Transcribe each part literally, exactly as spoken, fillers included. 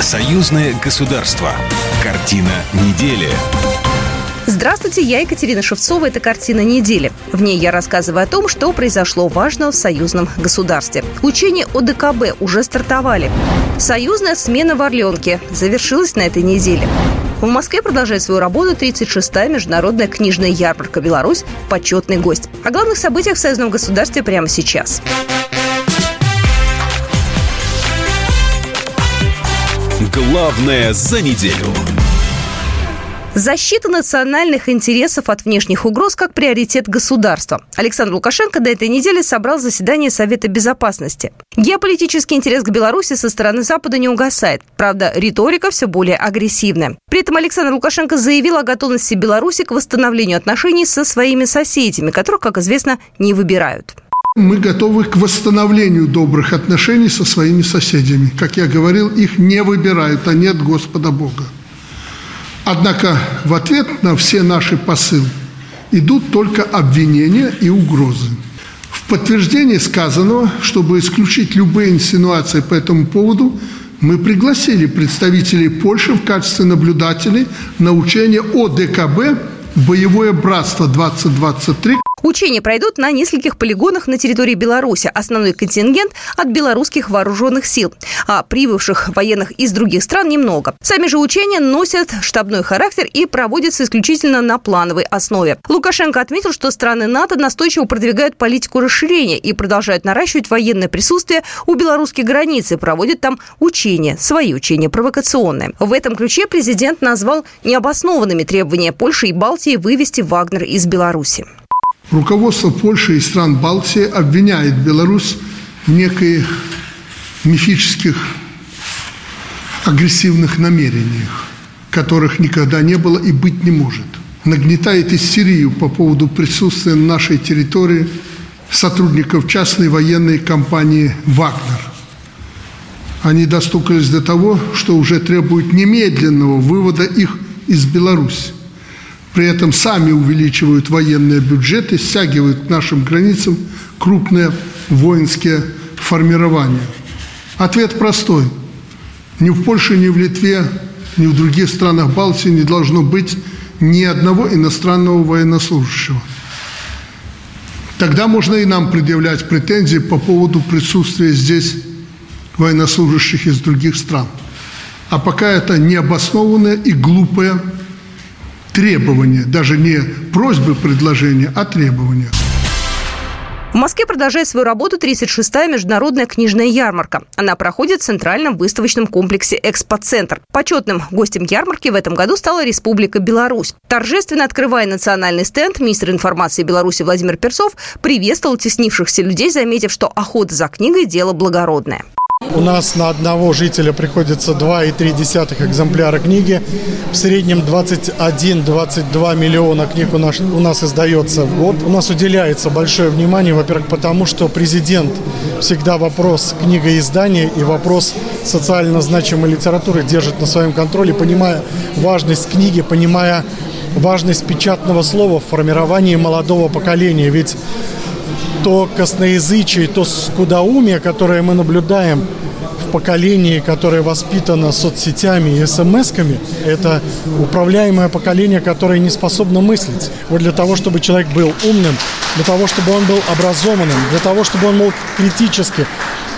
Союзное государство. Картина недели. Здравствуйте, я Екатерина Шевцова. Это «Картина недели». В ней я рассказываю о том, что произошло важного в союзном государстве. Учения О Д К Б уже стартовали. Союзная смена в Орлёнке завершилась на этой неделе. В Москве продолжает свою работу тридцать шестая международная книжная ярмарка «Беларусь. Почетный гость». О главных событиях в союзном государстве прямо сейчас. Главное за неделю. Защита национальных интересов от внешних угроз как приоритет государства. Александр Лукашенко до этой недели собрал заседание Совета безопасности. Геополитический интерес к Беларуси со стороны Запада не угасает. Правда, риторика все более агрессивная. При этом Александр Лукашенко заявил о готовности Беларуси к восстановлению отношений со своими соседями, которых, как известно, не выбирают. Мы готовы к восстановлению добрых отношений со своими соседями. Как я говорил, их не выбирают, а нет Господа Бога. Однако в ответ на все наши посылы идут только обвинения и угрозы. В подтверждение сказанного, чтобы исключить любые инсинуации по этому поводу, мы пригласили представителей Польши в качестве наблюдателей на учение О Д К Б «Боевое братство двадцать двадцать три». Учения пройдут на нескольких полигонах на территории Беларуси. Основной контингент от белорусских вооруженных сил, а прибывших военных из других стран немного. Сами же учения носят штабной характер и проводятся исключительно на плановой основе. Лукашенко отметил, что страны НАТО настойчиво продвигают политику расширения и продолжают наращивать военное присутствие у белорусской границы, проводят там учения, свои учения провокационные. В этом ключе президент назвал необоснованными требования Польши и Балтии вывести Вагнер из Беларуси. Руководство Польши и стран Балтии обвиняет Беларусь в неких мифических агрессивных намерениях, которых никогда не было и быть не может. Нагнетает истерию по поводу присутствия на нашей территории сотрудников частной военной компании «Вагнер». Они достукались до того, что уже требуют немедленного вывода их из Беларуси. При этом сами увеличивают военные бюджеты, стягивают к нашим границам крупные воинские формирования. Ответ простой. Ни в Польше, ни в Литве, ни в других странах Балтии не должно быть ни одного иностранного военнослужащего. Тогда можно и нам предъявлять претензии по поводу присутствия здесь военнослужащих из других стран. А пока это необоснованное и глупое требования, даже не просьбы, предложения, а требования. В Москве продолжает свою работу тридцать шестая международная книжная ярмарка. Она проходит в центральном выставочном комплексе «Экспоцентр». Почетным гостем ярмарки в этом году стала Республика Беларусь. Торжественно открывая национальный стенд, министр информации Беларуси Владимир Перцов приветствовал теснившихся людей, заметив, что охота за книгой – дело благородное. У нас на одного жителя приходится два целых три десятых экземпляра книги. В среднем двадцать один - двадцать два миллиона книг у нас, у нас издается в год. У нас уделяется большое внимание, во-первых, потому что президент всегда вопрос книгоиздания и вопрос социально значимой литературы держит на своем контроле, понимая важность книги, понимая важность печатного слова в формировании молодого поколения. Ведь то косноязычие, то скудоумие, которое мы наблюдаем в поколении, которое воспитано соцсетями и эс эм эсками, это управляемое поколение, которое не способно мыслить. Вот для того, чтобы человек был умным, для того, чтобы он был образованным, для того, чтобы он мог критически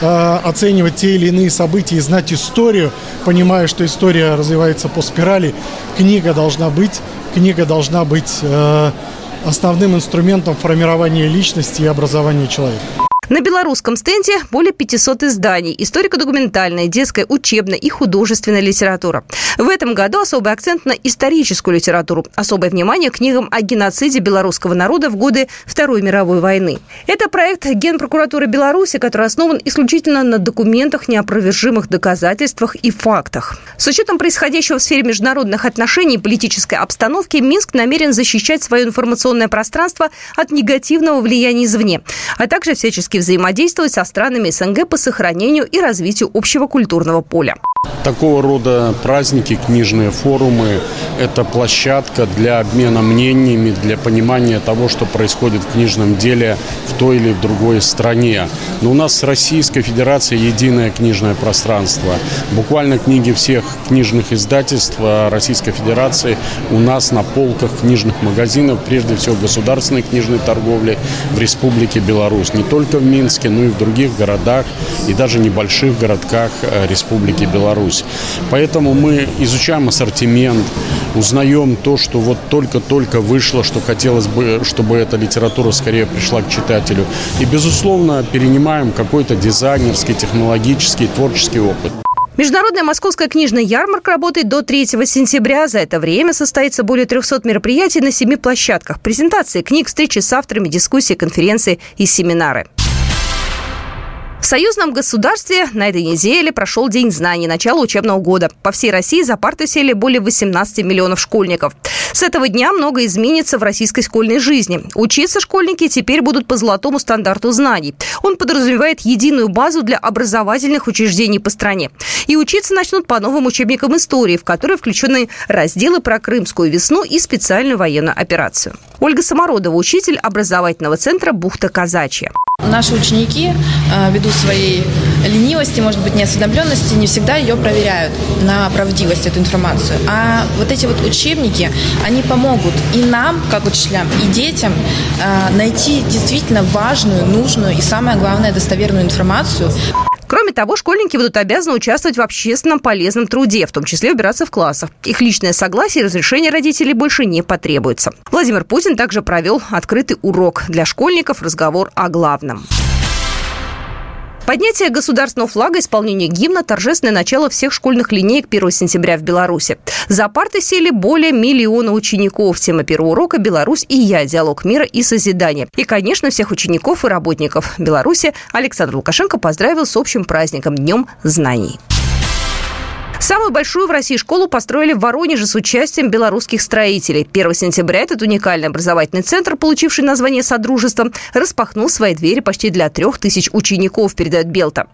э, оценивать те или иные события и знать историю, понимая, что история развивается по спирали, книга должна быть, книга должна быть... Э, основным инструментом формирования личности и образования человека. На белорусском стенде более пятисот изданий, историко-документальная, детская, учебная и художественная литература. В этом году особый акцент на историческую литературу, особое внимание книгам о геноциде белорусского народа в годы Второй мировой войны. Это проект Генпрокуратуры Беларуси, который основан исключительно на документах, неопровержимых доказательствах и фактах. С учетом происходящего в сфере международных отношений и политической обстановки, Минск намерен защищать свое информационное пространство от негативного влияния извне, а также всячески взаимодействовать со странами Эс Эн Гэ по сохранению и развитию общего культурного поля. Такого рода праздники, книжные форумы – это площадка для обмена мнениями, для понимания того, что происходит в книжном деле в той или в другой стране. Но у нас с Российской Федерацией единое книжное пространство. Буквально книги всех книжных издательств Российской Федерации у нас на полках книжных магазинов, прежде всего государственной книжной торговли в Республике Беларусь. Не только в Минске, но и в других городах и даже небольших городках Республики Беларусь. Поэтому мы изучаем ассортимент, узнаем то, что вот только-только вышло, что хотелось бы, чтобы эта литература скорее пришла к читателю. И, безусловно, перенимаем какой-то дизайнерский, технологический, творческий опыт. Международная московская книжная ярмарка работает до третьего сентября. За это время состоится более трехсот мероприятий на семи площадках. Презентации книг, встречи с авторами, дискуссии, конференции и семинары. В Союзном государстве на этой неделе прошел День знаний, начало учебного года. По всей России за парты сели более восемнадцати миллионов школьников. С этого дня многое изменится в российской школьной жизни. Учиться школьники теперь будут по золотому стандарту знаний. Он подразумевает единую базу для образовательных учреждений по стране. И учиться начнут по новым учебникам истории, в которые включены разделы про Крымскую весну и специальную военную операцию. Ольга Самородова, учитель образовательного центра «Бухта Казачья». Наши ученики ввиду своей ленивости, может быть, неосведомленности, не всегда ее проверяют на правдивость, эту информацию. А вот эти вот учебники, они помогут и нам, как учителям, и детям найти действительно важную, нужную и, самое главное, достоверную информацию. Кроме того, школьники будут обязаны участвовать в общественном полезном труде, в том числе убираться в классах. Их личное согласие и разрешение родителей больше не потребуется. Владимир Путин также провел открытый урок для школьников, разговор о главном. Поднятие государственного флага, исполнение гимна – торжественное начало всех школьных линеек первого сентября в Беларуси. За парты сели более миллиона учеников. Тема первого урока «Беларусь и я. Диалог мира и созидания». И, конечно, всех учеников и работников Беларуси Александр Лукашенко поздравил с общим праздником – Днем знаний. Самую большую в России школу построили в Воронеже с участием белорусских строителей. первого сентября этот уникальный образовательный центр, получивший название «Содружество», распахнул свои двери почти для трех тысяч учеников, передает Белта.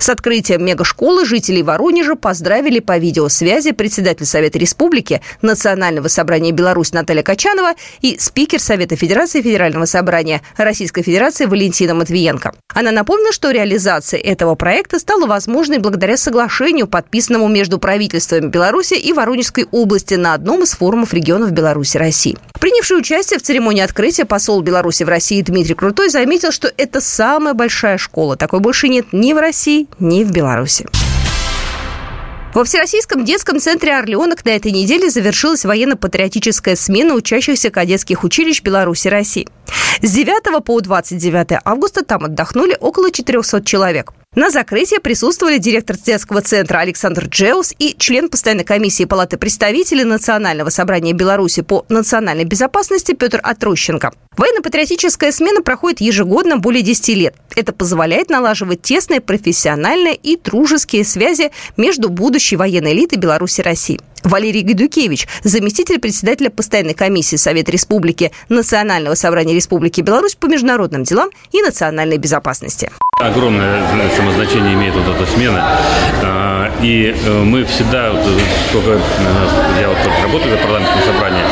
С открытием мегашколы жителей Воронежа поздравили по видеосвязи председатель Совета Республики, Национального собрания Беларусь Наталья Качанова и спикер Совета Федерации Федерального собрания Российской Федерации Валентина Матвиенко. Она напомнила, что реализация этого проекта стала возможной благодаря соглашению, подписанному между правительствами Беларуси и Воронежской области на одном из форумов регионов Беларуси России. Принявший участие в церемонии открытия посол Беларуси в России Дмитрий Крутой заметил, что это самая большая школа. Такой больше нет ни в России, ни в Беларуси. Во Всероссийском детском центре «Орлёнок» на этой неделе завершилась военно-патриотическая смена учащихся кадетских училищ Беларуси и России. С девятого по двадцать девятое августа там отдохнули около четырехсот человек. На закрытии присутствовали директор детского центра Александр Джеус и член постоянной комиссии Палаты представителей Национального собрания Беларуси по национальной безопасности Петр Отрощенко. Военно-патриотическая смена проходит ежегодно более десяти лет. Это позволяет налаживать тесные профессиональные и дружеские связи между будущими военной элиты Беларуси и России. Валерий Гайдукевич, заместитель председателя постоянной комиссии Совета Республики Национального собрания Республики Беларусь по международным делам и национальной безопасности. Огромное самозначение имеет вот эта смена. И мы всегда, вот, сколько я вот работаю за парламентское собрание,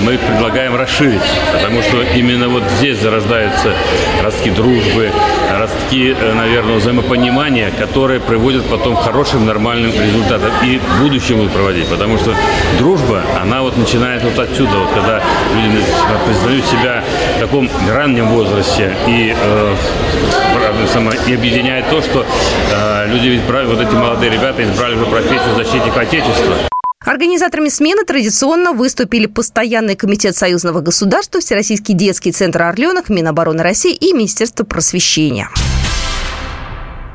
мы предлагаем расширить, потому что именно вот здесь зарождаются ростки дружбы, ростки, наверное, взаимопонимания, которые приводят потом к хорошим, нормальным результатам и в будущем будут проводить, потому что дружба, она вот начинает вот отсюда, вот когда люди признают себя в таком раннем возрасте и, э, и объединяет то, что э, люди ведь брали, вот эти молодые ребята избрали уже профессию защитника Отечества. Организаторами смены традиционно выступили Постоянный комитет Союзного государства, Всероссийский детский центр «Орлёнок», Минобороны России и Министерство просвещения.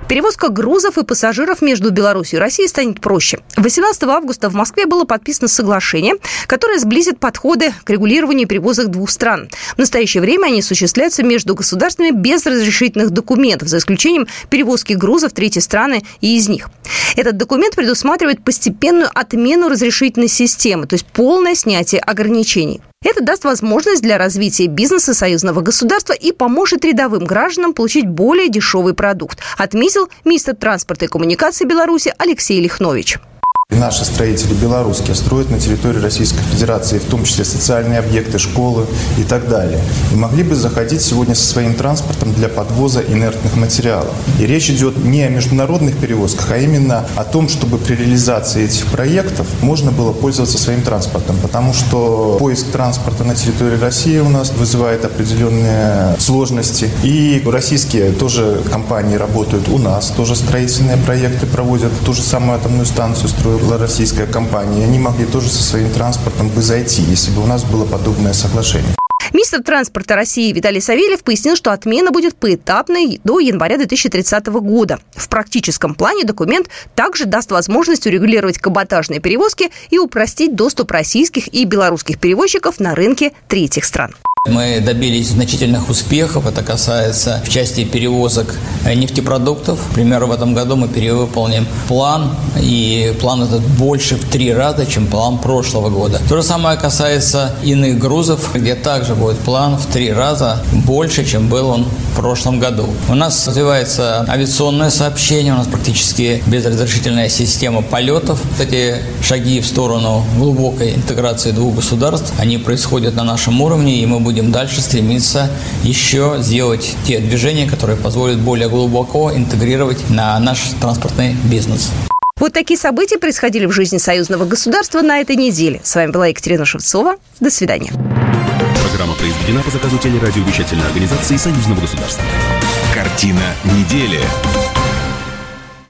Перевозка грузов и пассажиров между Беларусью и Россией станет проще. восемнадцатого августа в Москве было подписано соглашение, которое сблизит подходы к регулированию перевозок двух стран. В настоящее время они осуществляются между государствами без разрешительных документов, за исключением перевозки грузов в третьи страны и из них. Этот документ предусматривает постепенную отмену разрешительной системы, то есть полное снятие ограничений. Это даст возможность для развития бизнеса союзного государства и поможет рядовым гражданам получить более дешевый продукт, отметил министр транспорта и коммуникации Беларуси Алексей Лихнович. Наши строители белорусские строят на территории Российской Федерации, в том числе социальные объекты, школы и так далее. И могли бы заходить сегодня со своим транспортом для подвоза инертных материалов. И речь идет не о международных перевозках, а именно о том, чтобы при реализации этих проектов можно было пользоваться своим транспортом. Потому что поиск транспорта на территории России у нас вызывает определенные сложности. И российские тоже компании работают у нас, тоже строительные проекты проводят, ту же самую атомную станцию строят. Была российская компания, они могли тоже со своим транспортом бы зайти, если бы у нас было подобное соглашение. Министр транспорта России Виталий Савельев пояснил, что отмена будет поэтапной до января две тысячи тридцатого года. В практическом плане документ также даст возможность урегулировать каботажные перевозки и упростить доступ российских и белорусских перевозчиков на рынке третьих стран. Мы добились значительных успехов. Это касается в части перевозок нефтепродуктов. К примеру, в этом году мы перевыполним план, и план этот больше в три раза, чем план прошлого года. То же самое касается иных грузов, где также будет план в три раза больше, чем был он в прошлом году. У нас развивается авиационное сообщение, у нас практически безразрешительная система полетов. Эти шаги в сторону глубокой интеграции двух государств, они происходят на нашем уровне, и мы будем будем дальше стремиться еще сделать те движения, которые позволят более глубоко интегрировать на наш транспортный бизнес. Вот такие события происходили в жизни союзного государства на этой неделе. С вами была Екатерина Шевцова. До свидания. Программа произведена по заказу телерадиовещательной организации Союзного государства. Картина недели.